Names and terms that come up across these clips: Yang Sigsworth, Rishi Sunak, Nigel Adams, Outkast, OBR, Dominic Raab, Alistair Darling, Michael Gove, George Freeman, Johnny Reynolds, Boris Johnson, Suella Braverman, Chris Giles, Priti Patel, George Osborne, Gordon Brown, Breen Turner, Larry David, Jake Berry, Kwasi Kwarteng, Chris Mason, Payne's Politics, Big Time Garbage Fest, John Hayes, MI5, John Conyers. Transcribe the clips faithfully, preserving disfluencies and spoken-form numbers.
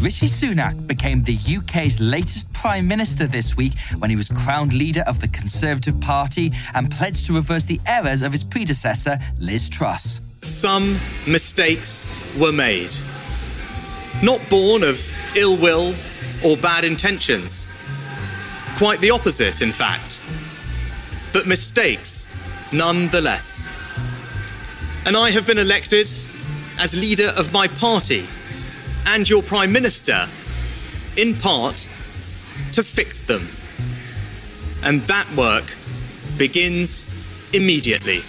Rishi Sunak became the U K's latest Prime Minister this week when he was crowned leader of the Conservative Party and pledged to reverse the errors of his predecessor, Liz Truss. Some mistakes were made, not born of ill will or bad intentions. Quite the opposite, in fact. But mistakes, nonetheless. And I have been elected as leader of my party and your Prime Minister, in part, to fix them. And that work begins immediately.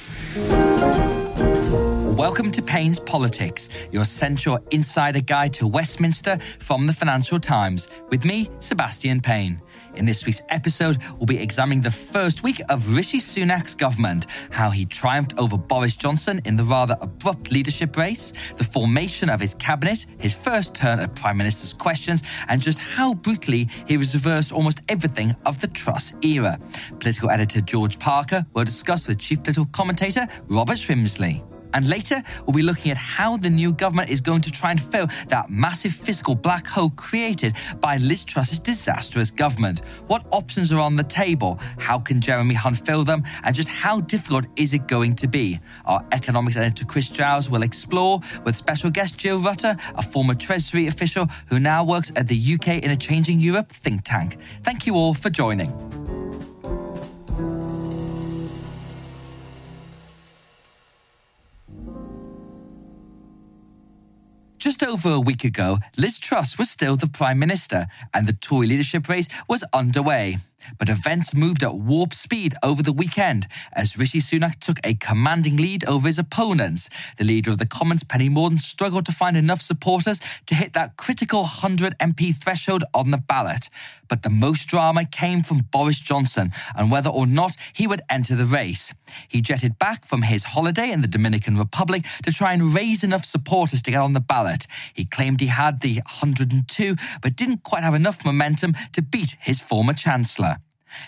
Welcome to Payne's Politics, your central insider guide to Westminster from the Financial Times, with me, Sebastian Payne. In this week's episode, we'll be examining the first week of Rishi Sunak's government, how he triumphed over Boris Johnson in the rather abrupt leadership race, the formation of his cabinet, his first turn at Prime Minister's questions, and just how brutally he was reversed almost everything of the Truss era. Political editor George Parker will discuss with chief political commentator Robert Shrimsley. And later, we'll be looking at how the new government is going to try and fill that massive fiscal black hole created by Liz Truss's disastrous government. What options are on the table? How can Jeremy Hunt fill them? And just how difficult is it going to be? Our economics editor Chris Giles will explore with special guest Jill Rutter, a former Treasury official who now works at the U K in a Changing Europe think tank. Thank you all for joining. Just over a week ago, Liz Truss was still the Prime Minister and the Tory leadership race was underway. But events moved at warp speed over the weekend as Rishi Sunak took a commanding lead over his opponents. The leader of the Commons, Penny Mordaunt, struggled to find enough supporters to hit that critical one hundred M P threshold on the ballot. But the most drama came from Boris Johnson and whether or not he would enter the race. He jetted back from his holiday in the Dominican Republic to try and raise enough supporters to get on the ballot. He claimed he had the one hundred two, but didn't quite have enough momentum to beat his former Chancellor.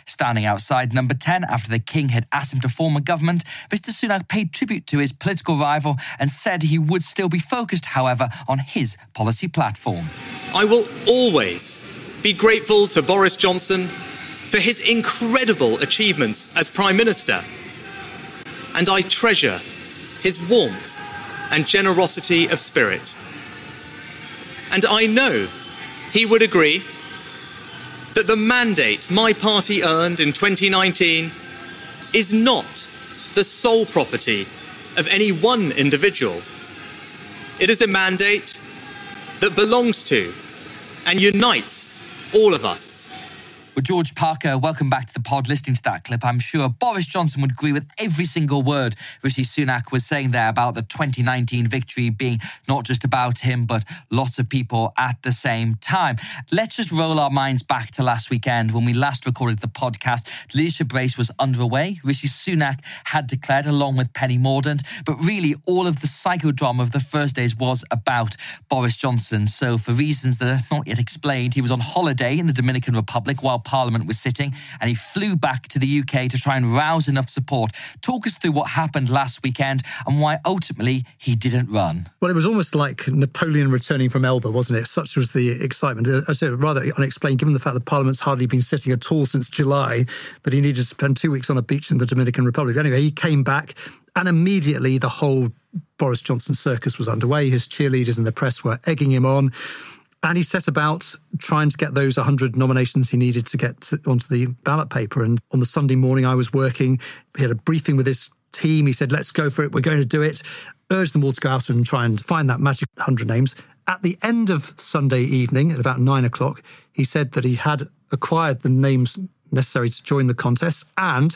Standing outside Number ten after the King had asked him to form a government, Mister Sunak paid tribute to his political rival and said he would still be focused, however, on his policy platform. I will always be grateful to Boris Johnson for his incredible achievements as Prime Minister. And I treasure his warmth and generosity of spirit. And I know he would agree that the mandate my party earned in twenty nineteen is not the sole property of any one individual. It is a mandate that belongs to and unites all of us. Well, George Parker, welcome back to the pod. Listening to that clip, I'm sure Boris Johnson would agree with every single word Rishi Sunak was saying there about the twenty nineteen victory being not just about him, but lots of people at the same time. Let's just roll our minds back to last weekend when we last recorded the podcast. The leadership race was underway. Rishi Sunak had declared along with Penny Mordaunt, but really all of the psychodrama of the first days was about Boris Johnson. So for reasons that are not yet explained, he was on holiday in the Dominican Republic while Parliament was sitting, and he flew back to the U K to try and rouse enough support. Talk us through what happened last weekend and why ultimately he didn't run. Well, it was almost like Napoleon returning from Elba, wasn't it? Such was the excitement. I say rather unexplained, given the fact that Parliament's hardly been sitting at all since July, that he needed to spend two weeks on a beach in the Dominican Republic. Anyway, he came back and immediately the whole Boris Johnson circus was underway. His cheerleaders and the press were egging him on. And he set about trying to get those one hundred nominations he needed to get to, onto the ballot paper. And on the Sunday morning I was working, he had a briefing with his team. He said, let's go for it. We're going to do it. Urged them all to go out and try and find that magic one hundred names. At the end of Sunday evening, at about nine o'clock, he said that he had acquired the names necessary to join the contest. And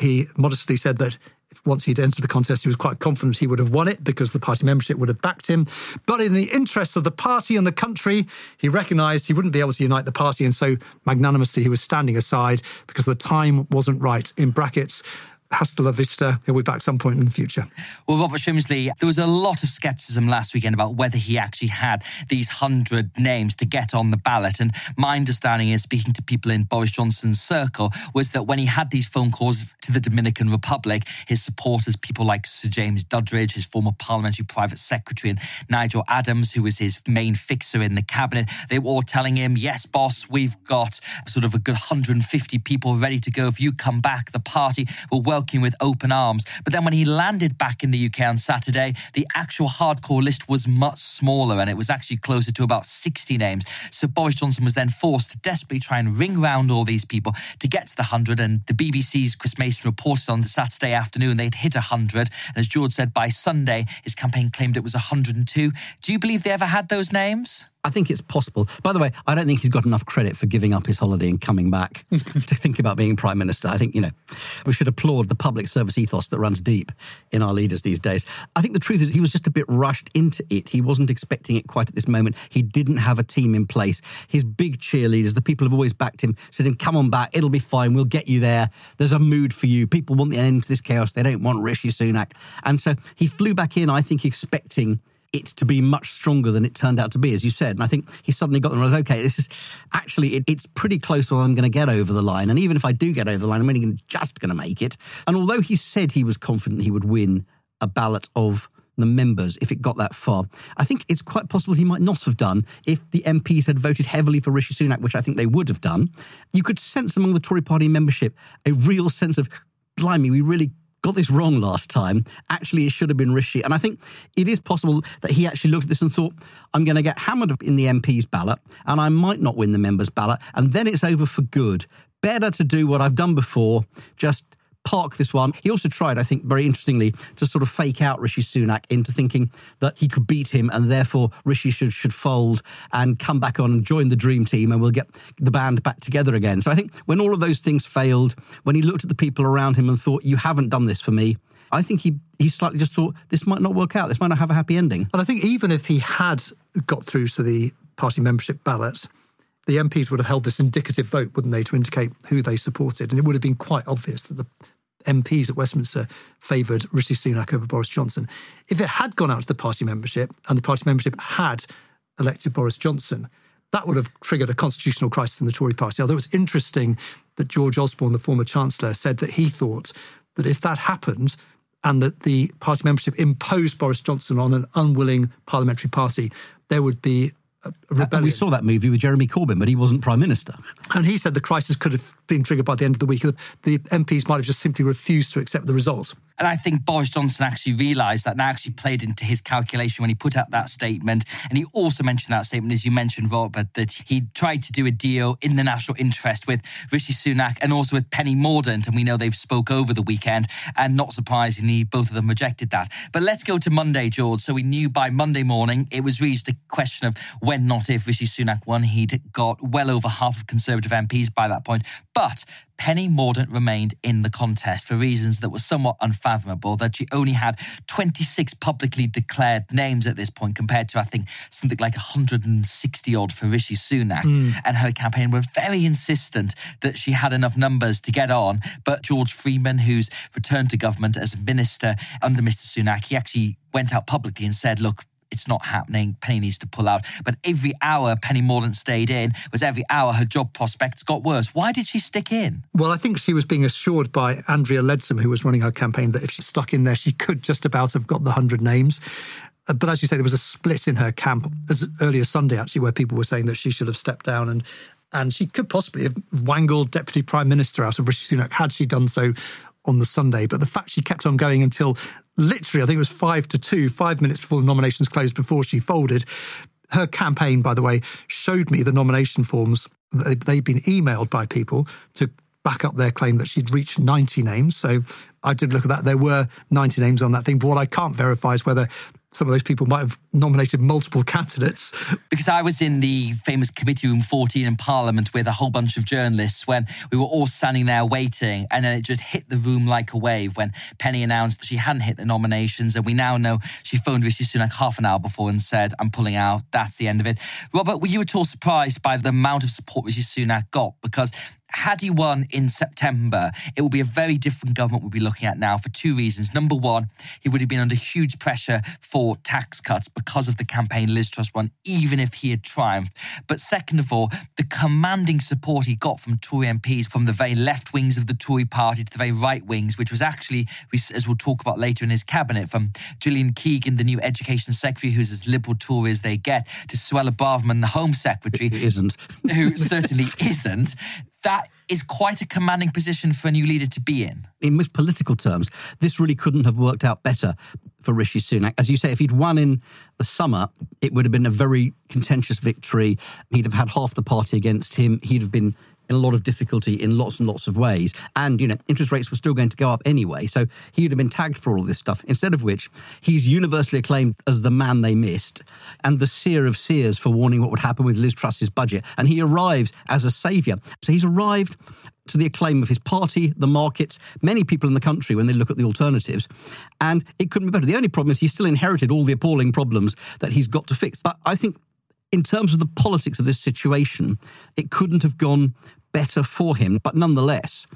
he modestly said that once he'd entered the contest, he was quite confident he would have won it because the party membership would have backed him. But in the interests of the party and the country, he recognised he wouldn't be able to unite the party, and so magnanimously he was standing aside because the time wasn't right. In brackets, hasta la vista, he'll be back some point in the future. Well, Robert Shrimsley, there was a lot of scepticism last weekend about whether he actually had these hundred names to get on the ballot. And my understanding is, speaking to people in Boris Johnson's circle, was that when he had these phone calls to the Dominican Republic, his supporters, people like Sir James Duddridge, his former parliamentary private secretary, and Nigel Adams, who was his main fixer in the cabinet, they were all telling him, yes, boss, we've got sort of a good one hundred fifty people ready to go. If you come back, the party will well welcome with open arms. But then when he landed back in the U K on Saturday, the actual hardcore list was much smaller, and it was actually closer to about sixty names. So Boris Johnson was then forced to desperately try and ring round all these people to get to the one hundred, and the B B C's Chris Mason reported on the Saturday afternoon they'd hit one hundred, and as George said, by Sunday his campaign claimed it was one hundred two. Do you believe they ever had those names? I think it's possible. By the way, I don't think he's got enough credit for giving up his holiday and coming back to think about being Prime Minister. I think, you know, we should applaud the public service ethos that runs deep in our leaders these days. I think the truth is he was just a bit rushed into it. He wasn't expecting it quite at this moment. He didn't have a team in place. His big cheerleaders, the people who've always backed him, said, come on back, it'll be fine, we'll get you there. There's a mood for you. People want the end to this chaos. They don't want Rishi Sunak. And so he flew back in, I think, expecting it to be much stronger than it turned out to be, as you said. And I think he suddenly got them and was, OK, this is actually, it, it's pretty close to what I'm going to get over the line. And even if I do get over the line, I'm only just going to make it. And although he said he was confident he would win a ballot of the members if it got that far, I think it's quite possible he might not have done if the M Ps had voted heavily for Rishi Sunak, which I think they would have done. You could sense among the Tory party membership a real sense of, blimey, we really got this wrong last time. Actually, it should have been Rishi. And I think it is possible that he actually looked at this and thought, I'm going to get hammered up in the M P's ballot and I might not win the members' ballot, and then it's over for good. Better to do what I've done before, just park this one. He also tried, I think, very interestingly, to sort of fake out Rishi Sunak into thinking that he could beat him and therefore Rishi should should fold and come back on and join the dream team and we'll get the band back together again. So I think when all of those things failed, when he looked at the people around him and thought, you haven't done this for me, I think he he slightly just thought, this might not work out. This might not have a happy ending. And I think even if he had got through to the party membership ballot, the M Ps would have held this indicative vote, wouldn't they, to indicate who they supported. And it would have been quite obvious that the M Ps at Westminster favoured Rishi Sunak over Boris Johnson. If it had gone out to the party membership and the party membership had elected Boris Johnson, that would have triggered a constitutional crisis in the Tory party. Although it's interesting that George Osborne, the former Chancellor, said that he thought that if that happened and that the party membership imposed Boris Johnson on an unwilling parliamentary party, there would be a rebellion. And we saw that movie with Jeremy Corbyn, but he wasn't Prime Minister. And he said the crisis could have been triggered by the end of the week. The M Ps might have just simply refused to accept the result. And I think Boris Johnson actually realised that, and that actually played into his calculation when he put out that statement. And he also mentioned that statement, as you mentioned, Robert, that he tried to do a deal in the national interest with Rishi Sunak and also with Penny Mordaunt. And we know they've spoke over the weekend. And not surprisingly, both of them rejected that. But let's go to Monday, George. So we knew by Monday morning, it was really just a question of when, not if, Rishi Sunak won. He'd got well over half of Conservative M Ps by that point. But Penny Mordaunt remained in the contest for reasons that were somewhat unfathomable, that she only had twenty-six publicly declared names at this point compared to, I think, something like one hundred sixty-odd for Rishi Sunak. Mm. And her campaign were very insistent that she had enough numbers to get on. But George Freeman, who's returned to government as a minister under Mr Sunak, he actually went out publicly and said, look, it's not happening. Penny needs to pull out. But every hour Penny Mordaunt stayed in was every hour her job prospects got worse. Why did she stick in? Well, I think she was being assured by Andrea Leadsom, who was running her campaign, that if she stuck in there, she could just about have got the one hundred names. But as you say, there was a split in her camp as early as Sunday, actually, where people were saying that she should have stepped down and and she could possibly have wangled Deputy Prime Minister out of Rishi Sunak had she done so on the Sunday. But the fact she kept on going until literally, I think it was five to two, five minutes before the nominations closed, before she folded. Her campaign, by the way, showed me the nomination forms. They'd been emailed by people to back up their claim that she'd reached ninety names. So I did look at that. There were ninety names on that thing. But what I can't verify is whether some of those people might have nominated multiple candidates. Because I was in the famous committee room fourteen in Parliament with a whole bunch of journalists when we were all standing there waiting, and then it just hit the room like a wave when Penny announced that she hadn't hit the nominations, and we now know she phoned Rishi Sunak half an hour before and said, I'm pulling out, that's the end of it. Robert, were you at all surprised by the amount of support Rishi Sunak got? Because had he won in September, it would be a very different government we'd be looking at now for two reasons. Number one, he would have been under huge pressure for tax cuts because of the campaign Liz Truss won, even if he had triumphed. But second of all, the commanding support he got from Tory M Ps, from the very left wings of the Tory party to the very right wings, which was actually, as we'll talk about later in his cabinet, from Gillian Keegan, the new education secretary, who's as liberal Tory as they get, to Suella Braverman, the home secretary. Who isn't. Who certainly isn't. That is quite a commanding position for a new leader to be in. In most political terms, this really couldn't have worked out better for Rishi Sunak. As you say, if he'd won in the summer, it would have been a very contentious victory. He'd have had half the party against him. He'd have been in a lot of difficulty in lots and lots of ways. And, you know, interest rates were still going to go up anyway. So he'd have been tagged for all of this stuff. Instead of which, he's universally acclaimed as the man they missed and the seer of seers for warning what would happen with Liz Truss's budget. And he arrives as a saviour. So he's arrived to the acclaim of his party, the markets, many people in the country when they look at the alternatives. And it couldn't be better. The only problem is he's still inherited all the appalling problems that he's got to fix. But I think in terms of the politics of this situation, it couldn't have gone better for him. But nonetheless,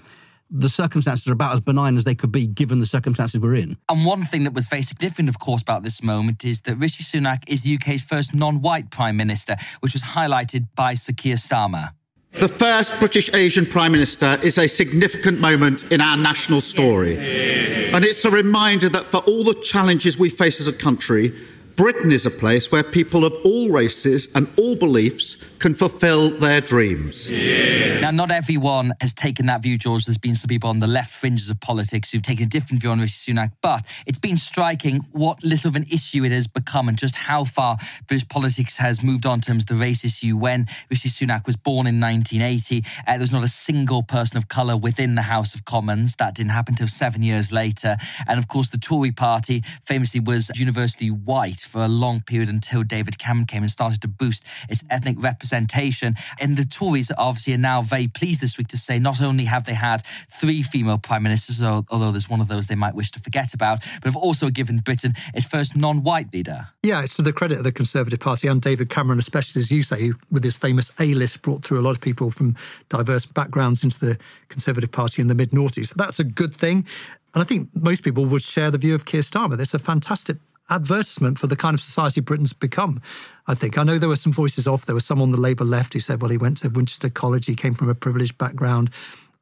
the circumstances are about as benign as they could be, given the circumstances we're in. And one thing that was very significant, of course, about this moment is that Rishi Sunak is the U K's first non-white prime minister, which was highlighted by Sir Keir Starmer. The first British Asian prime minister is a significant moment in our national story. And it's a reminder that for all the challenges we face as a country, Britain is a place where people of all races and all beliefs can fulfil their dreams. Yeah. Now, not everyone has taken that view, George. There's been some people on the left fringes of politics who've taken a different view on Rishi Sunak, but it's been striking what little of an issue it has become and just how far British politics has moved on in terms of the race issue. When Rishi Sunak was born in nineteen eighty, uh, there was not a single person of colour within the House of Commons. That didn't happen until seven years later. And of course, the Tory party famously was universally white for a long period until David Cameron came and started to boost its ethnic representation. And the Tories obviously are now very pleased this week to say not only have they had three female prime ministers, although there's one of those they might wish to forget about, but have also given Britain its first non-white leader. Yeah, it's to the credit of the Conservative Party and David Cameron, especially, as you say, who, with his famous A-list, brought through a lot of people from diverse backgrounds into the Conservative Party in the mid-noughties. That's a good thing. And I think most people would share the view of Keir Starmer. That's a fantastic advertisement for the kind of society Britain's become, I think. I know there were some voices off. There was some on the Labour left who said, well, he went to Winchester College, he came from a privileged background,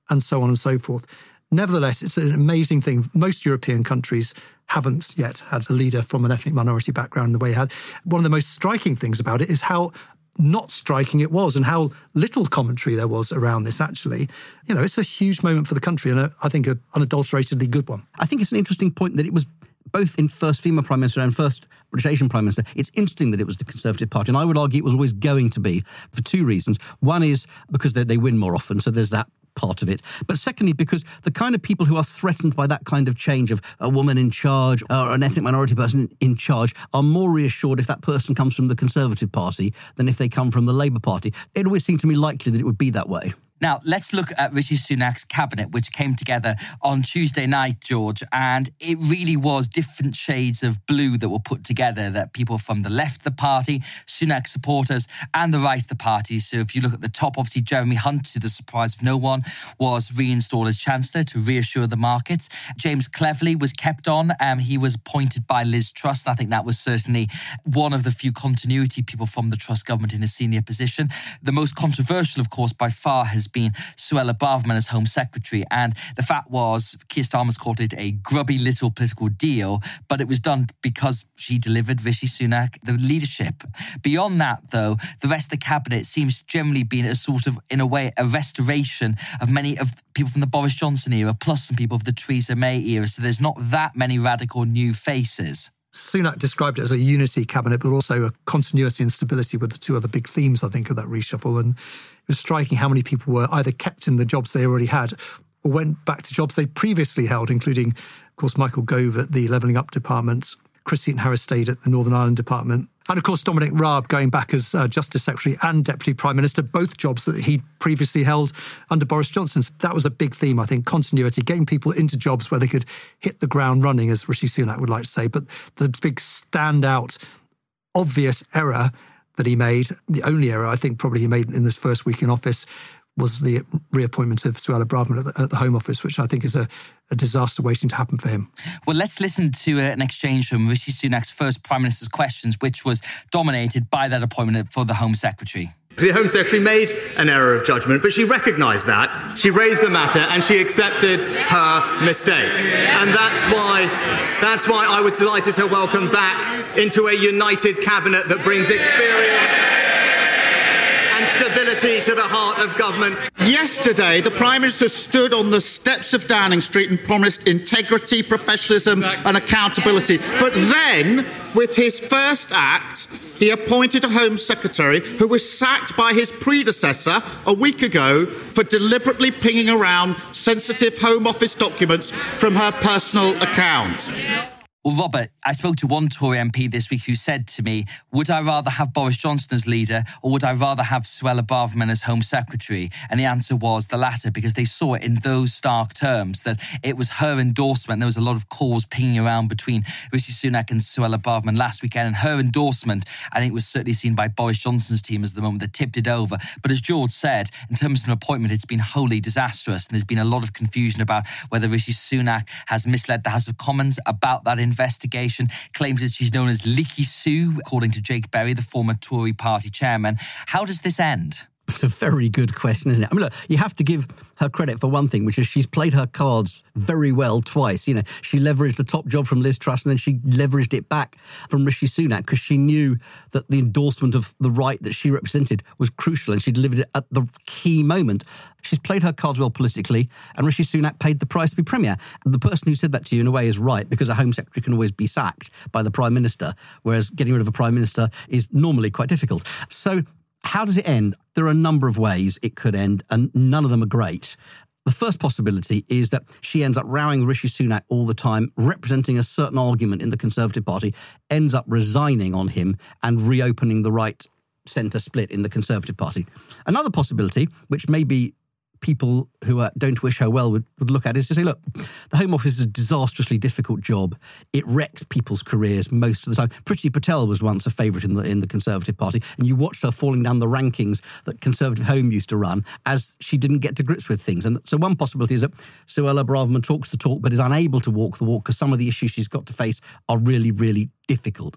and so on and so forth. Nevertheless, it's an amazing thing. Most European countries haven't yet had a leader from an ethnic minority background the way he had. One of the most striking things about it is how not striking it was and how little commentary there was around this, actually. You know, it's a huge moment for the country and a, I think an unadulteratedly good one. I think it's an interesting point that it was both in first female prime minister and first British Asian prime minister. It's interesting that it was the Conservative Party, and I would argue it was always going to be for two reasons. One is because they, they win more often, so there's that part of it. But secondly, because the kind of people who are threatened by that kind of change of a woman in charge or an ethnic minority person in charge are more reassured if that person comes from the Conservative Party than if they come from the Labour Party. It always seemed to me likely that it would be that way. Now, let's look at Rishi Sunak's cabinet, which came together on Tuesday night, George, and it really was different shades of blue that were put together, that people from the left of the party, Sunak supporters, and the right of the party. So if you look at the top, obviously, Jeremy Hunt, to the surprise of no one, was reinstalled as Chancellor to reassure the markets. James Cleverly was kept on. Um, he was appointed by Liz Truss, and I think that was certainly one of the few continuity people from the Truss government in a senior position. The most controversial, of course, by far has been Suella Braverman as Home Secretary. And the fact was, Keir Starmer's called it a grubby little political deal, but it was done because she delivered Rishi Sunak the leadership. Beyond that, though, the rest of the cabinet seems generally been a sort of, in a way, a restoration of many of people from the Boris Johnson era, plus some people of the Theresa May era. So there's not that many radical new faces. Sunak described it as a unity cabinet, but also a continuity and stability with the two other big themes, I think, of that reshuffle. And it was striking how many people were either kept in the jobs they already had or went back to jobs they previously held, including, of course, Michael Gove at the Levelling Up Department, Christine Harris stayed at the Northern Ireland Department. And of course, Dominic Raab going back as uh, Justice Secretary and Deputy Prime Minister, both jobs that he previously held under Boris Johnson. So that was a big theme, I think, continuity, getting people into jobs where they could hit the ground running, as Rishi Sunak would like to say. But the big standout, obvious error that he made, the only error I think probably he made in this first week in office, was the reappointment of Suella Braverman at the, at the Home Office, which I think is a, a disaster waiting to happen for him. Well, let's listen to an exchange from Rishi Sunak's first Prime Minister's questions, which was dominated by that appointment for the Home Secretary. The Home Secretary made an error of judgment, but she recognised that. She raised the matter and she accepted her mistake. And that's why, that's why I was delighted to welcome back into a united cabinet that brings experience and stability to the heart of government. Yesterday, the Prime Minister stood on the steps of Downing Street and promised integrity, professionalism and accountability. But then, with his first act, he appointed a Home Secretary who was sacked by his predecessor a week ago for deliberately pinging around sensitive Home Office documents from her personal account. Well, Robert, I spoke to one Tory M P this week who said to me, would I rather have Boris Johnson as leader or would I rather have Suella Braverman as Home Secretary? And the answer was the latter, because they saw it in those stark terms that it was her endorsement. There was a lot of calls pinging around between Rishi Sunak and Suella Braverman last weekend, and her endorsement, I think, was certainly seen by Boris Johnson's team as the moment that tipped it over. But as George said, in terms of an appointment, it's been wholly disastrous, and there's been a lot of confusion about whether Rishi Sunak has misled the House of Commons about that information. Investigation, claims that she's known as Leaky Sue, according to Jake Berry, the former Tory party chairman. How does this end? It's a very good question, isn't it? I mean, look, you have to give her credit for one thing, which is she's played her cards very well twice. You know, she leveraged the top job from Liz Truss and then she leveraged it back from Rishi Sunak because she knew that the endorsement of the right that she represented was crucial and she delivered it at the key moment. She's played her cards well politically and Rishi Sunak paid the price to be Premier. And the person who said that to you in a way is right, because a Home Secretary can always be sacked by the Prime Minister, whereas getting rid of a Prime Minister is normally quite difficult. So how does it end? There are a number of ways it could end, and none of them are great. The first possibility is that she ends up rowing Rishi Sunak all the time, representing a certain argument in the Conservative Party, ends up resigning on him and reopening the right-centre split in the Conservative Party. Another possibility, which maybe people who uh, don't wish her well would, would look at, is to say, look, the Home Office is a disastrously difficult job. It wrecks people's careers most of the time. Priti Patel was once a favourite in the in the Conservative Party, and you watched her falling down the rankings that Conservative Home used to run as she didn't get to grips with things. And so one possibility is that Suella Braverman talks the talk but is unable to walk the walk because some of the issues she's got to face are really, really difficult.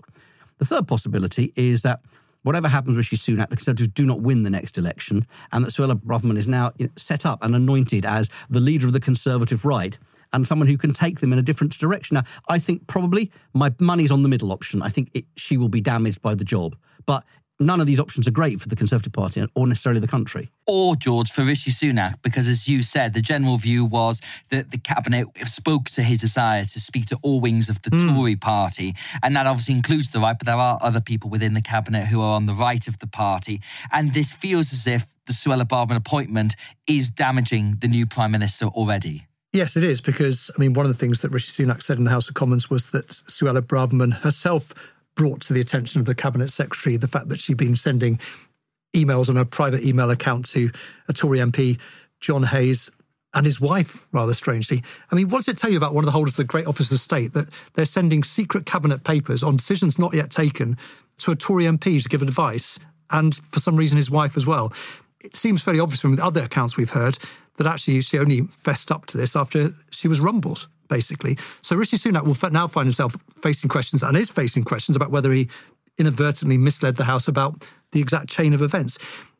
The third possibility is that whatever happens with Rishi Sunak, the Conservatives do not win the next election, and that Suella Braverman is now set up and anointed as the leader of the Conservative right and someone who can take them in a different direction. Now, I think probably my money's on the middle option. I think it, she will be damaged by the job. But none of these options are great for the Conservative Party or necessarily the country. Or, George, for Rishi Sunak, because as you said, the general view was that the Cabinet spoke to his desire to speak to all wings of the mm. Tory party. And that obviously includes the right, but there are other people within the Cabinet who are on the right of the party. And this feels as if the Suella Braverman appointment is damaging the new Prime Minister already. Yes, it is, because, I mean, one of the things that Rishi Sunak said in the House of Commons was that Suella Braverman herself brought to the attention of the Cabinet Secretary the fact that she'd been sending emails on her private email account to a Tory M P, John Hayes, and his wife, rather strangely. I mean, what does it tell you about one of the holders of the Great Office of State, that they're sending secret Cabinet papers on decisions not yet taken to a Tory M P to give advice, and for some reason his wife as well? It seems fairly obvious from the other accounts we've heard that actually she only fessed up to this after she was rumbled, basically. So Rishi Sunak will now find himself facing questions, and is facing questions, about whether he inadvertently misled the House about the exact chain of events.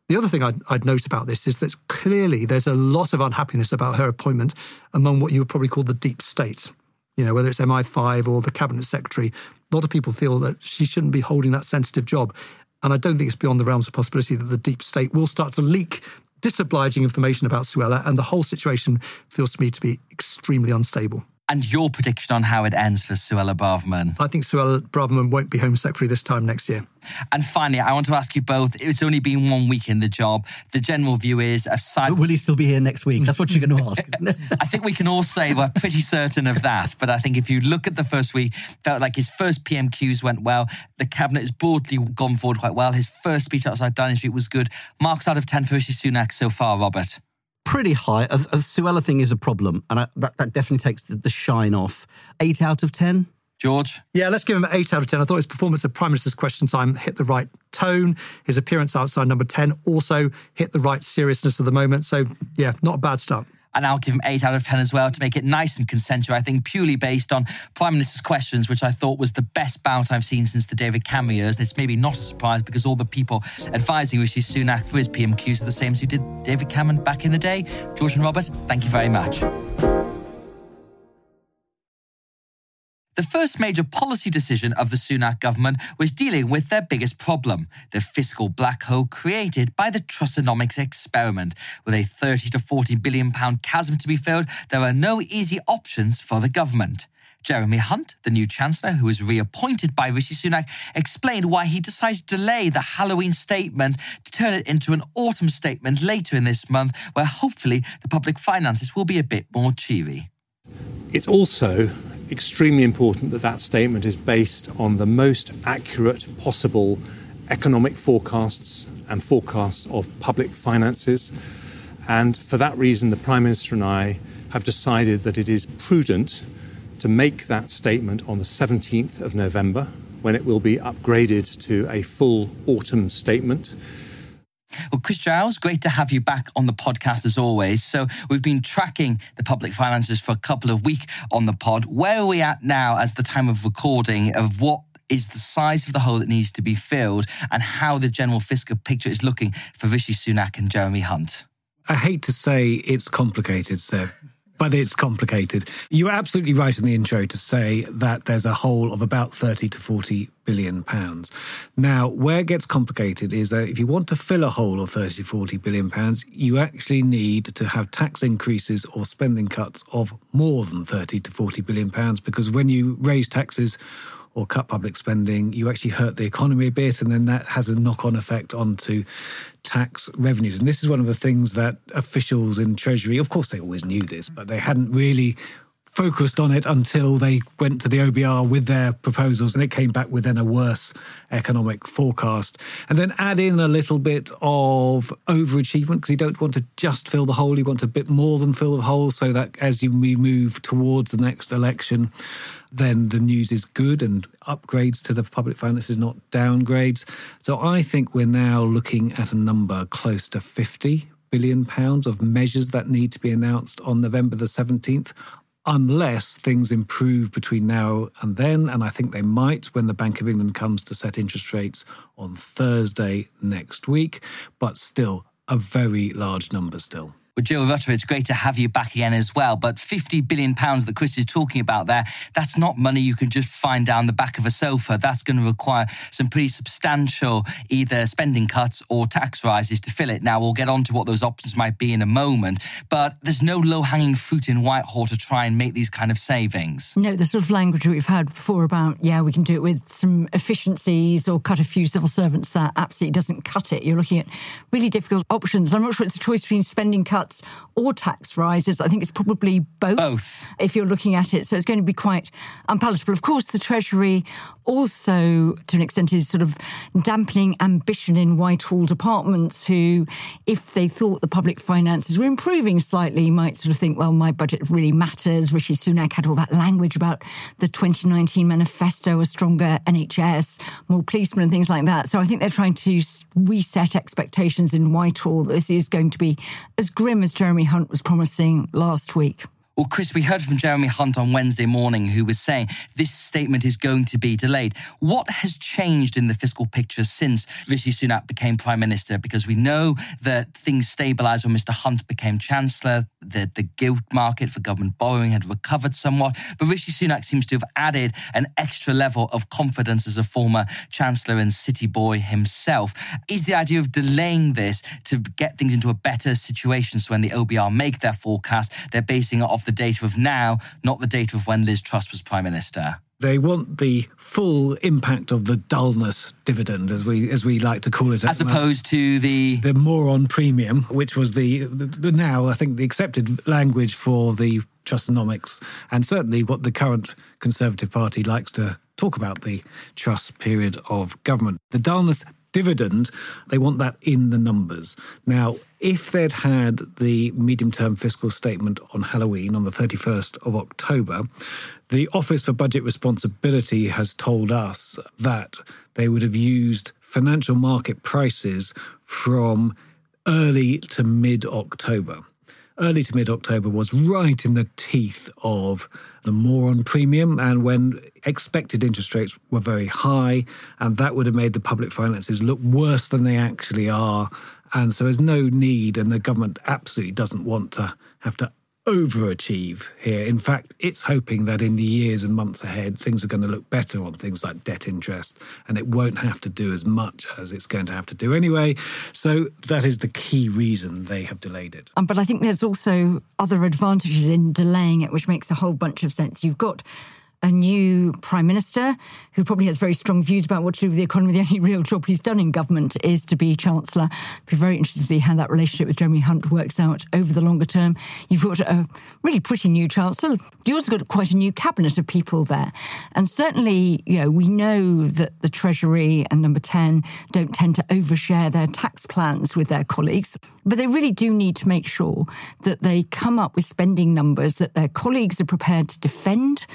The other thing I'd, I'd note about this is that clearly there's a lot of unhappiness about her appointment among what you would probably call the deep state. You know, whether it's M I five or the Cabinet Secretary, a lot of people feel that she shouldn't be holding that sensitive job. And I don't think it's beyond the realms of possibility that the deep state will start to leak disobliging information about Suella, and the whole situation feels to me to be extremely unstable. and your prediction on how it ends for Suella Braverman. I think Suella Braverman won't be Home Secretary this time next year. And finally, I want to ask you both, it's only been one week in the job. The general view is... Of cyber- Will he still be here next week? That's what you're going to ask, isn't it? I think we can all say we're pretty certain of that. But I think if you look at the first week, felt like his first P M Qs went well. The Cabinet has broadly gone forward quite well. His first speech outside Downing Street was good. Marks out of ten for Rishi Sunak so far, Robert. Pretty high. The Suella thing is a problem, and I, that, that definitely takes the, the shine off. Eight out of ten? George? Yeah, let's give him an eight out of ten. I thought his performance at Prime Minister's Question Time hit the right tone. His appearance outside number ten also hit the right seriousness of the moment. So, yeah, not a bad start. And I'll give him eight out of ten as well to make it nice and consensual, I think, purely based on Prime Minister's Questions, which I thought was the best bout I've seen since the David Cameron years. And it's maybe not a surprise because all the people advising Rishi Sunak for his P M Qs are the same as who did David Cameron back in the day. George and Robert, thank you very much. The first major policy decision of the Sunak government was dealing with their biggest problem, the fiscal black hole created by the Trussonomics experiment. With a thirty to forty billion pounds chasm to be filled, there are no easy options for the government. Jeremy Hunt, the new Chancellor, who was reappointed by Rishi Sunak, explained why he decided to delay the Halloween statement to turn it into an autumn statement later in this month, where hopefully the public finances will be a bit more cheery. It's also extremely important that that statement is based on the most accurate possible economic forecasts and forecasts of public finances. And for that reason, the Prime Minister and I have decided that it is prudent to make that statement on the seventeenth of November, when it will be upgraded to a full autumn statement. Well, Chris Giles, great to have you back on the podcast as always. So we've been tracking the public finances for a couple of weeks on the pod. Where are we at now as the time of recording of what is the size of the hole that needs to be filled and how the general fiscal picture is looking for Rishi Sunak and Jeremy Hunt? I hate to say it's complicated, Seb, but it's complicated. You were absolutely right in the intro to say that there's a hole of about thirty to forty billion pounds. Now, where it gets complicated is that if you want to fill a hole of thirty to forty billion pounds, you actually need to have tax increases or spending cuts of more than thirty to forty billion pounds, because when you raise taxes or cut public spending, you actually hurt the economy a bit, and then that has a knock-on effect onto tax revenues. And this is one of the things that officials in Treasury, of course they always knew this, but they hadn't really focused on it until they went to the O B R with their proposals, and it came back with then a worse economic forecast. And then add in a little bit of overachievement, because you don't want to just fill the hole, you want a bit more than fill the hole, so that as we move towards the next election, then the news is good and upgrades to the public finances, not downgrades. So I think we're now looking at a number close to fifty billion pounds of measures that need to be announced on November the seventeenth, unless things improve between now and then. And I think they might when the Bank of England comes to set interest rates on Thursday next week. But still, a very large number still. Well, Jill Rutter, it's great to have you back again as well. But fifty billion pounds that Chris is talking about there, that's not money you can just find down the back of a sofa. That's going to require some pretty substantial either spending cuts or tax rises to fill it. Now, we'll get on to what those options might be in a moment. But there's no low-hanging fruit in Whitehall to try and make these kind of savings. No, the sort of language we've had before about, yeah, we can do it with some efficiencies or cut a few civil servants, that absolutely doesn't cut it. You're looking at really difficult options. I'm not sure it's a choice between spending cuts or tax rises. I think it's probably both, both if you're looking at it. So it's going to be quite unpalatable. Of course, the Treasury also, to an extent, is sort of dampening ambition in Whitehall departments who, if they thought the public finances were improving slightly, might sort of think, well, my budget really matters. Rishi Sunak had all that language about the twenty nineteen manifesto, a stronger N H S, more policemen and things like that. So I think they're trying to reset expectations in Whitehall. This is going to be as grim as Jeremy Hunt was promising last week. Well, Chris, we heard from Jeremy Hunt on Wednesday morning, who was saying this statement is going to be delayed. What has changed in the fiscal picture since Rishi Sunak became Prime Minister? Because we know that things stabilised when Mr Hunt became Chancellor. the, the gilt market for government borrowing had recovered somewhat, but Rishi Sunak seems to have added an extra level of confidence as a former chancellor and city boy himself. Is the idea of delaying this to get things into a better situation so when the O B R make their forecast, they're basing it off the data of now, not the data of when Liz Truss was Prime Minister? They want the full impact of the dullness dividend, as we as we like to call it, as opposed to the the moron premium, which was the, the, the now I think the accepted language for the trustonomics, and certainly what the current Conservative Party likes to talk about, the trust period of government. The dullness dividend, they want that in the numbers now. If they'd had the medium-term fiscal statement on Halloween, on the thirty-first of October, the Office for Budget Responsibility has told us that they would have used financial market prices from early to mid-October. Early to mid-October was right in the teeth of the moron premium and when expected interest rates were very high, and that would have made the public finances look worse than they actually are. And so there's no need, and the government absolutely doesn't want to have to overachieve here. In fact, it's hoping that in the years and months ahead, things are going to look better on things like debt interest, and it won't have to do as much as it's going to have to do anyway. So that is the key reason they have delayed it. Um, but I think there's also other advantages in delaying it, which makes a whole bunch of sense. You've got a new Prime Minister who probably has very strong views about what to do with the economy. The only real job he's done in government is to be Chancellor. It'd be very interesting to see how that relationship with Jeremy Hunt works out over the longer term. You've got a really pretty new Chancellor. You've also got quite a new cabinet of people there. And certainly, you know, we know that the Treasury and Number ten don't tend to overshare their tax plans with their colleagues, but they really do need to make sure that they come up with spending numbers that their colleagues are prepared to defend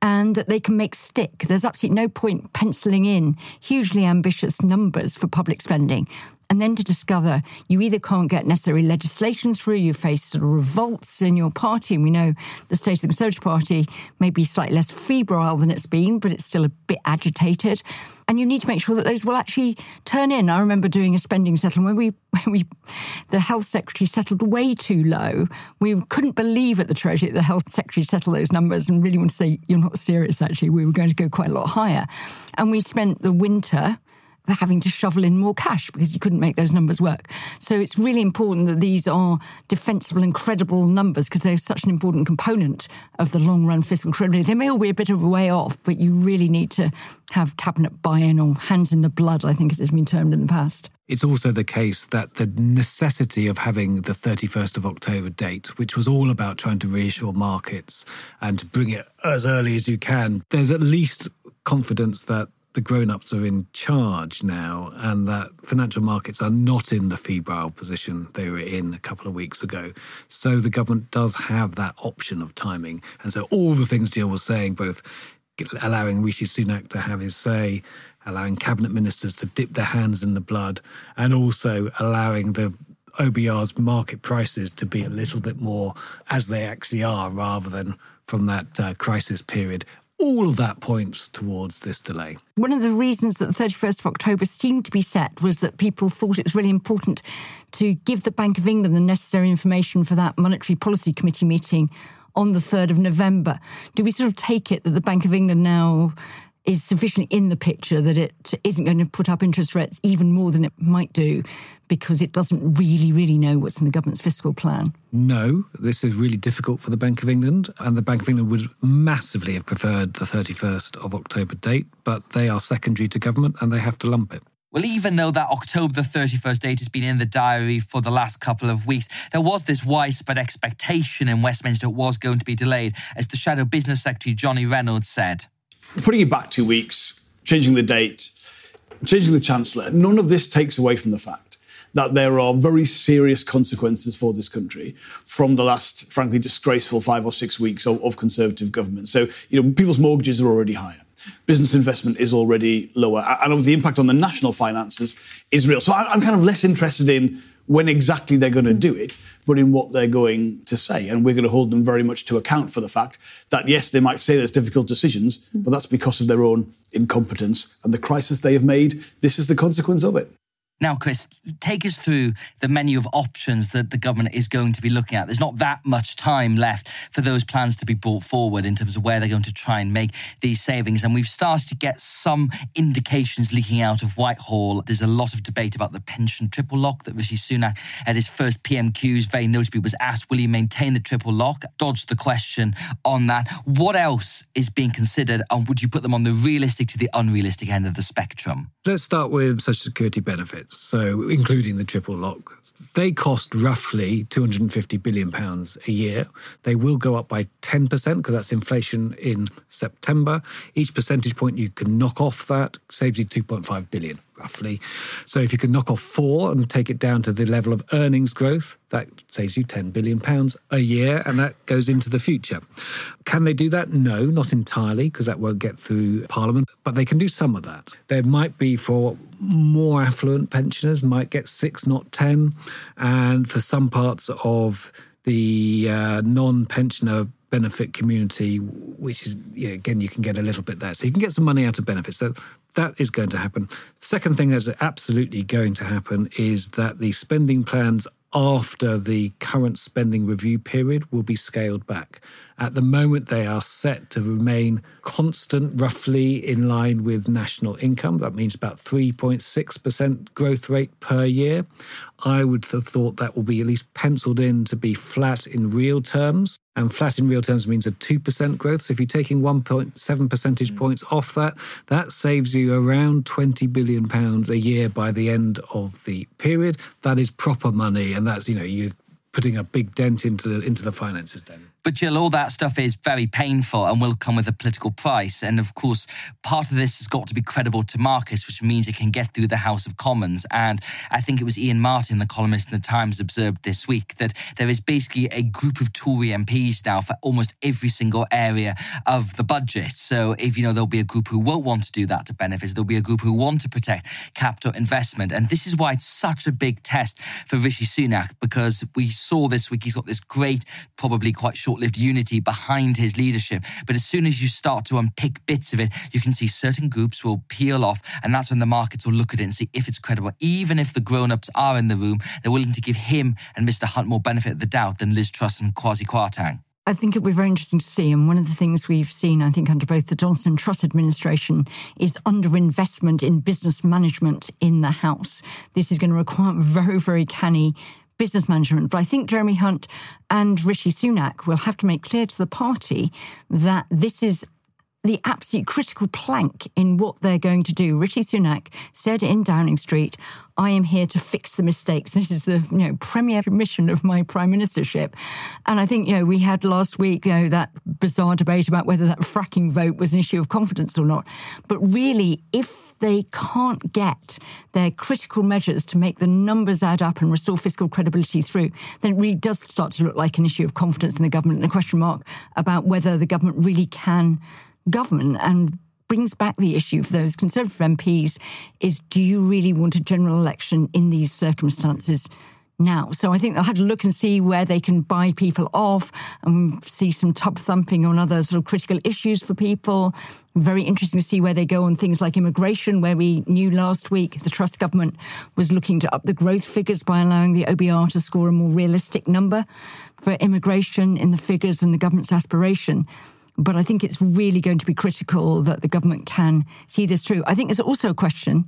and that they can make stick. There's absolutely no point penciling in hugely ambitious numbers for public spending and then to discover you either can't get necessary legislation through, you face sort of revolts in your party. And we know the state of the Conservative Party may be slightly less febrile than it's been, but it's still a bit agitated. And you need to make sure that those will actually turn in. I remember doing a spending settlement where we, where we the health secretary settled way too low. We couldn't believe at the Treasury that the health secretary settled those numbers and really want to say, you're not serious, actually. We were going to go quite a lot higher. And we spent the winter having to shovel in more cash because you couldn't make those numbers work. So it's really important that these are defensible and credible numbers because they're such an important component of the long-run fiscal credibility. They may all be a bit of a way off, but you really need to have cabinet buy-in or hands in the blood, I think as it's been termed in the past. It's also the case that the necessity of having the thirty-first of October date, which was all about trying to reassure markets and to bring it as early as you can, there's at least confidence that the grown-ups are in charge now and that financial markets are not in the febrile position they were in a couple of weeks ago. So the government does have that option of timing. And so all the things Jill was saying, both allowing Rishi Sunak to have his say, allowing cabinet ministers to dip their hands in the blood, and also allowing the O B R's market prices to be a little bit more as they actually are rather than from that uh, crisis period. All of that points towards this delay. One of the reasons that the thirty-first of October seemed to be set was that people thought it was really important to give the Bank of England the necessary information for that Monetary Policy Committee meeting on the third of November. Do we sort of take it that the Bank of England now is sufficiently in the picture that it isn't going to put up interest rates even more than it might do because it doesn't really, really know what's in the government's fiscal plan? No, this is really difficult for the Bank of England, and the Bank of England would massively have preferred the thirty-first of October date, but they are secondary to government and they have to lump it. Well, even though that October the thirty-first date has been in the diary for the last couple of weeks, there was this widespread expectation in Westminster it was going to be delayed, as the Shadow Business Secretary Johnny Reynolds said. Putting it back two weeks, changing the date, changing the Chancellor, none of this takes away from the fact that there are very serious consequences for this country from the last, frankly, disgraceful five or six weeks of, of Conservative government. So, you know, people's mortgages are already higher. Business investment is already lower. And the impact on the national finances is real. So I'm kind of less interested in when exactly they're going to do it, but in what they're going to say. And we're going to hold them very much to account for the fact that, yes, they might say there's difficult decisions, but that's because of their own incompetence and the crisis they have made. This is the consequence of it. Now, Chris, take us through the menu of options that the government is going to be looking at. There's not that much time left for those plans to be brought forward in terms of where they're going to try and make these savings. And we've started to get some indications leaking out of Whitehall. There's a lot of debate about the pension triple lock that Rishi Sunak, at his first P M Qs, very notably was asked, will he maintain the triple lock? Dodged the question on that. What else is being considered, and would you put them on the realistic to the unrealistic end of the spectrum? Let's start with Social Security benefits. So including the triple lock. They cost roughly two hundred fifty billion pounds a year. They will go up by ten percent because that's inflation in September. Each percentage point you can knock off that saves you two point five billion pounds roughly. So if you can knock off four and take it down to the level of earnings growth, that saves you ten billion pounds a year, and that goes into the future. Can they do that? No, not entirely, because that won't get through Parliament, but they can do some of that. There might be for more affluent pensioners, might get six, not ten, and for some parts of the uh, non-pensioner benefit community, which is, you know, again, you can get a little bit there. So you can get some money out of benefits. So that is going to happen. Second thing that's absolutely going to happen is that the spending plans after the current spending review period will be scaled back. At the moment, they are set to remain constant, roughly in line with national income. That means about three point six percent growth rate per year. I would have thought that will be at least penciled in to be flat in real terms. And flat in real terms means a two percent growth. So if you're taking one point seven percentage mm. points off that, that saves you around twenty billion pounds a year by the end of the period. That is proper money. And that's, you know, you're putting a big dent into the, into the finances then. But Jill, all that stuff is very painful and will come with a political price. And of course, part of this has got to be credible to markets, which means it can get through the House of Commons. And I think it was Ian Martin, the columnist in the Times, observed this week that there is basically a group of Tory M Ps now for almost every single area of the budget. So if, you know, there'll be a group who won't want to do that to benefits, there'll be a group who want to protect capital investment. And this is why it's such a big test for Rishi Sunak, because we saw this week he's got this great, probably quite short lived unity behind his leadership. But as soon as you start to unpick bits of it, you can see certain groups will peel off, and that's when the markets will look at it and see if it's credible. Even if the grown-ups are in the room, they're willing to give him and Mister Hunt more benefit of the doubt than Liz Truss and Kwasi Kwarteng. I think it'll be very interesting to see. And one of the things we've seen, I think, under both the Johnson and Truss administration is underinvestment in business management in the House. This is going to require very, very canny business management. But I think Jeremy Hunt and Rishi Sunak will have to make clear to the party that this is the absolute critical plank in what they're going to do. Rishi Sunak said in Downing Street, I am here to fix the mistakes. This is the, you know, premier mission of my prime ministership. And I think, you know, we had last week, you know, that bizarre debate about whether that fracking vote was an issue of confidence or not. But really, if they can't get their critical measures to make the numbers add up and restore fiscal credibility through, then it really does start to look like an issue of confidence in the government and a question mark about whether the government really can govern. And brings back the issue for those Conservative M Ps is, do you really want a general election in these circumstances now? So I think they'll have to look and see where they can buy people off and see some tub thumping on other sort of critical issues for people. Very interesting to see where they go on things like immigration, where we knew last week the Truss government was looking to up the growth figures by allowing the O B R to score a more realistic number for immigration in the figures and the government's aspiration. But I think it's really going to be critical that the government can see this through. I think there's also a question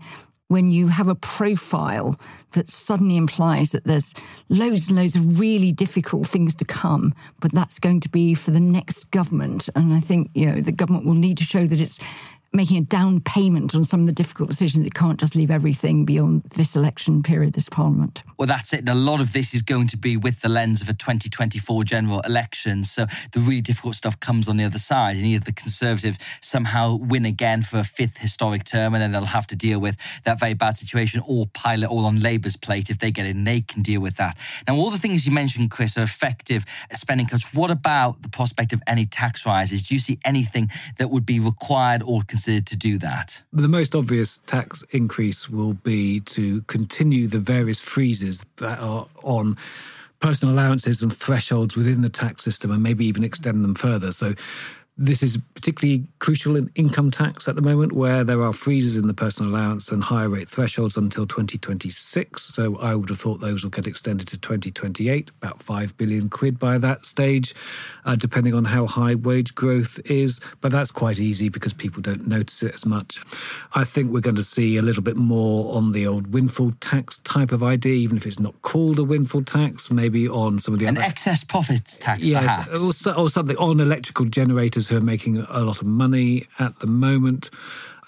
when you have a profile that suddenly implies that there's loads and loads of really difficult things to come, but that's going to be for the next government. And I think, you know, the government will need to show that it's making a down payment on some of the difficult decisions. It can't just leave everything beyond this election period, this parliament. Well, that's it. And a lot of this is going to be with the lens of a twenty twenty-four general election. So the really difficult stuff comes on the other side. And either the Conservatives somehow win again for a fifth historic term, and then they'll have to deal with that very bad situation, or pile it all on Labour's plate. If they get in, they can deal with that. Now, all the things you mentioned, Chris, are effective spending cuts. What about the prospect of any tax rises? Do you see anything that would be required or considered to do that? The most obvious tax increase will be to continue the various freezes that are on personal allowances and thresholds within the tax system, and maybe even extend them further. So This is particularly crucial in income tax at the moment, where there are freezes in the personal allowance and higher rate thresholds until twenty twenty-six. So I would have thought those will get extended to twenty twenty-eight, about five billion quid by that stage, uh, depending on how high wage growth is. But that's quite easy because people don't notice it as much. I think we're going to see a little bit more on the old windfall tax type of idea, even if it's not called a windfall tax, maybe on some of the An other... An excess profits tax, yes, perhaps. Or, or something on electrical generators who are making a lot of money at the moment.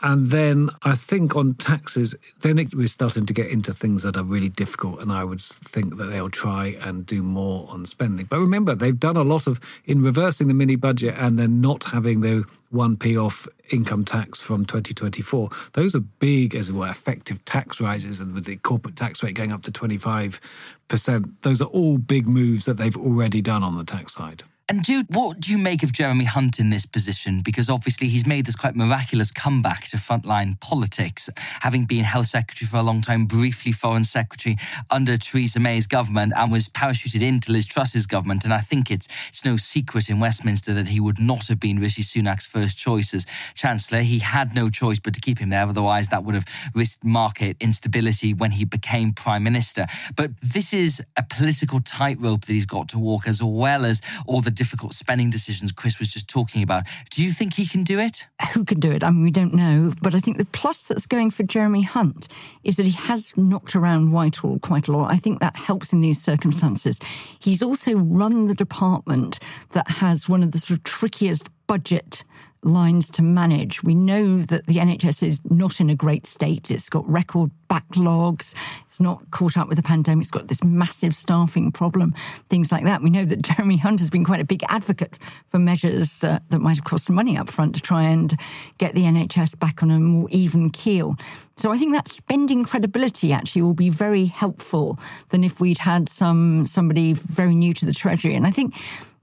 And then I think on taxes, then it, we're starting to get into things that are really difficult, and I would think that they'll try and do more on spending. But remember, they've done a lot of, in reversing the mini-budget and then not having the one p off income tax from twenty twenty-four. Those are big, as it were, effective tax rises, and with the corporate tax rate going up to twenty-five percent, those are all big moves that they've already done on the tax side. And Jude, what do you make of Jeremy Hunt in this position? Because obviously he's made this quite miraculous comeback to frontline politics, having been Health Secretary for a long time, briefly Foreign Secretary under Theresa May's government, and was parachuted into Liz Truss's government. And I think it's, it's no secret in Westminster that he would not have been Rishi Sunak's first choice as Chancellor. He had no choice but to keep him there, otherwise that would have risked market instability when he became Prime Minister. But this is a political tightrope that he's got to walk, as well as all the difficult spending decisions Chris was just talking about. Do you think he can do it? Who can do it? I mean, we don't know. But I think the plus that's going for Jeremy Hunt is that he has knocked around Whitehall quite a lot. I think that helps in these circumstances. He's also run the department that has one of the sort of trickiest budget lines to manage. We know that the N H S is not in a great state. It's got record backlogs. It's not caught up with the pandemic. It's got this massive staffing problem, things like that. We know that Jeremy Hunt has been quite a big advocate for measures uh, that might have cost some money up front to try and get the N H S back on a more even keel. So I think that spending credibility actually will be very helpful than if we'd had some somebody very new to the Treasury. And I think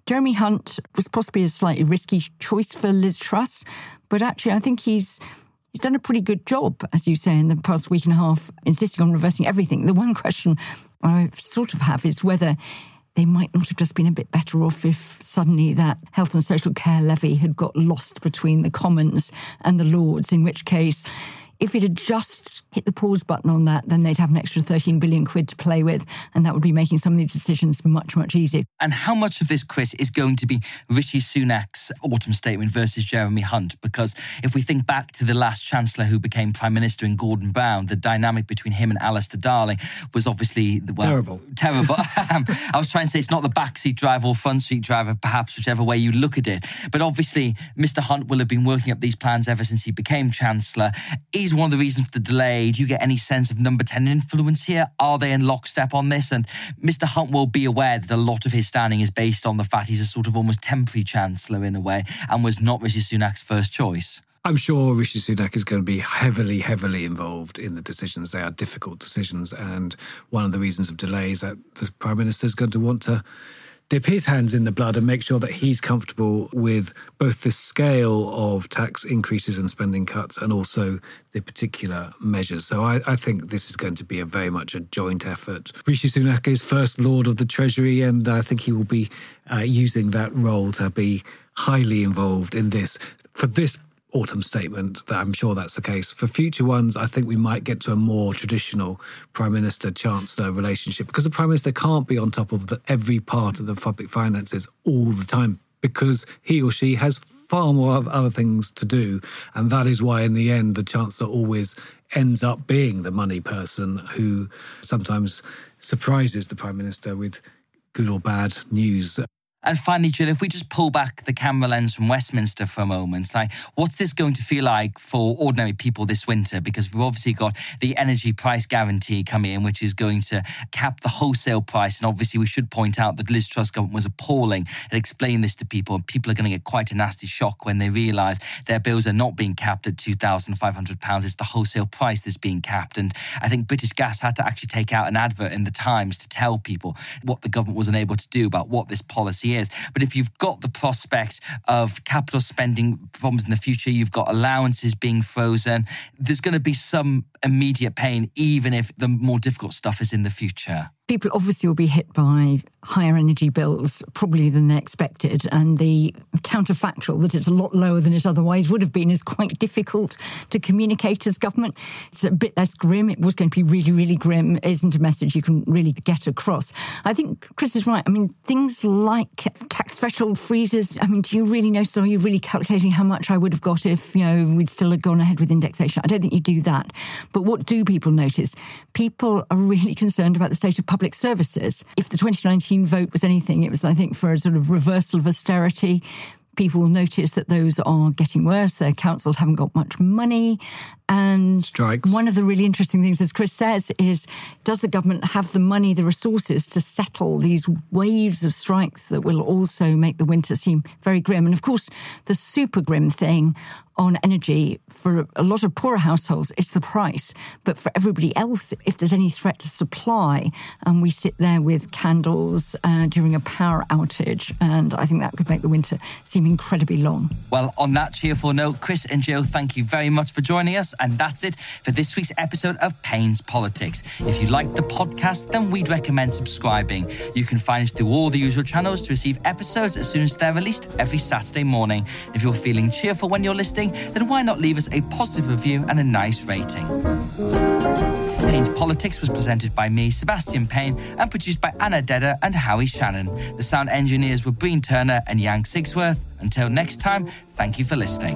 Jeremy Hunt was possibly a slightly risky choice for Liz Truss, but actually I think he's he's done a pretty good job, as you say, in the past week and a half, insisting on reversing everything. The one question I sort of have is whether they might not have just been a bit better off if suddenly that health and social care levy had got lost between the Commons and the Lords, in which case, if it had just hit the pause button on that, then they'd have an extra thirteen billion quid to play with, and that would be making some of these decisions much, much easier. And how much of this, Chris, is going to be Rishi Sunak's autumn statement versus Jeremy Hunt? Because if we think back to the last Chancellor who became Prime Minister in Gordon Brown, the dynamic between him and Alistair Darling was obviously... Well, terrible. Terrible. I was trying to say it's not the backseat driver or front seat driver, perhaps, whichever way you look at it. But obviously, Mr Hunt will have been working up these plans ever since he became Chancellor. Is one of the reasons for the delay? Do you get any sense of number ten influence here? Are they in lockstep on this? And Mr Hunt will be aware that a lot of his standing is based on the fact he's a sort of almost temporary Chancellor in a way and was not Rishi Sunak's first choice. I'm sure Rishi Sunak is going to be heavily, heavily involved in the decisions. They are difficult decisions, and one of the reasons of delay is that the Prime Minister is going to want to dip his hands in the blood and make sure that he's comfortable with both the scale of tax increases and spending cuts and also the particular measures. So I, I think this is going to be a very much a joint effort. Rishi Sunak is First Lord of the Treasury, and I think he will be uh, using that role to be highly involved in this. For this autumn statement, that I'm sure that's the case. For future ones, I think we might get to a more traditional Prime Minister-Chancellor relationship, because the Prime Minister can't be on top of the, every part of the public finances all the time, because he or she has far more other things to do. And that is why, in the end, the Chancellor always ends up being the money person who sometimes surprises the Prime Minister with good or bad news. And finally, Jill, if we just pull back the camera lens from Westminster for a moment, like, what's this going to feel like for ordinary people this winter? Because we've obviously got the energy price guarantee coming in, which is going to cap the wholesale price. And obviously, we should point out that Liz Truss government was appalling at explaining this to people. And people are going to get quite a nasty shock when they realise their bills are not being capped at two thousand five hundred pounds. It's the wholesale price that's being capped. And I think British Gas had to actually take out an advert in the Times to tell people what the government was unable to do about what this policy is. But if you've got the prospect of capital spending problems in the future, you've got allowances being frozen, there's going to be some immediate pain, even if the more difficult stuff is in the future. people obviously will be hit by higher energy bills probably than they expected, and the counterfactual that it's a lot lower than it otherwise would have been is quite difficult to communicate as government. It's a bit less grim. It was going to be really, really grim. It isn't a message you can really get across. I think Chris is right. I mean, things like tax threshold freezes, I mean, do you really know, so are you really calculating how much I would have got if, you know, we'd still have gone ahead with indexation? I don't think you do that. But what do people notice? People are really concerned about the state of public services. If the twenty nineteen vote was anything, it was, I think, for a sort of reversal of austerity. People will notice that those are getting worse. Their councils haven't got much money. And strikes. One of the really interesting things, as Chris says, is does the government have the money, the resources to settle these waves of strikes that will also make the winter seem very grim? And of course, the super grim thing on energy for a lot of poorer households is the price. But for everybody else, if there's any threat to supply, and we sit there with candles uh, during a power outage, and I think that could make the winter seem incredibly long. Well, on that cheerful note, Chris and Jill, thank you very much for joining us. And that's it for this week's episode of Payne's Politics. If you like the podcast, then we'd recommend subscribing. You can find us through all the usual channels to receive episodes as soon as they're released every Saturday morning. If you're feeling cheerful when you're listening, then why not leave us a positive review and a nice rating? Payne's Politics was presented by me, Sebastian Payne, and produced by Anna Dedder and Howie Shannon. The sound engineers were Breen Turner and Yang Sigsworth. Until next time, thank you for listening.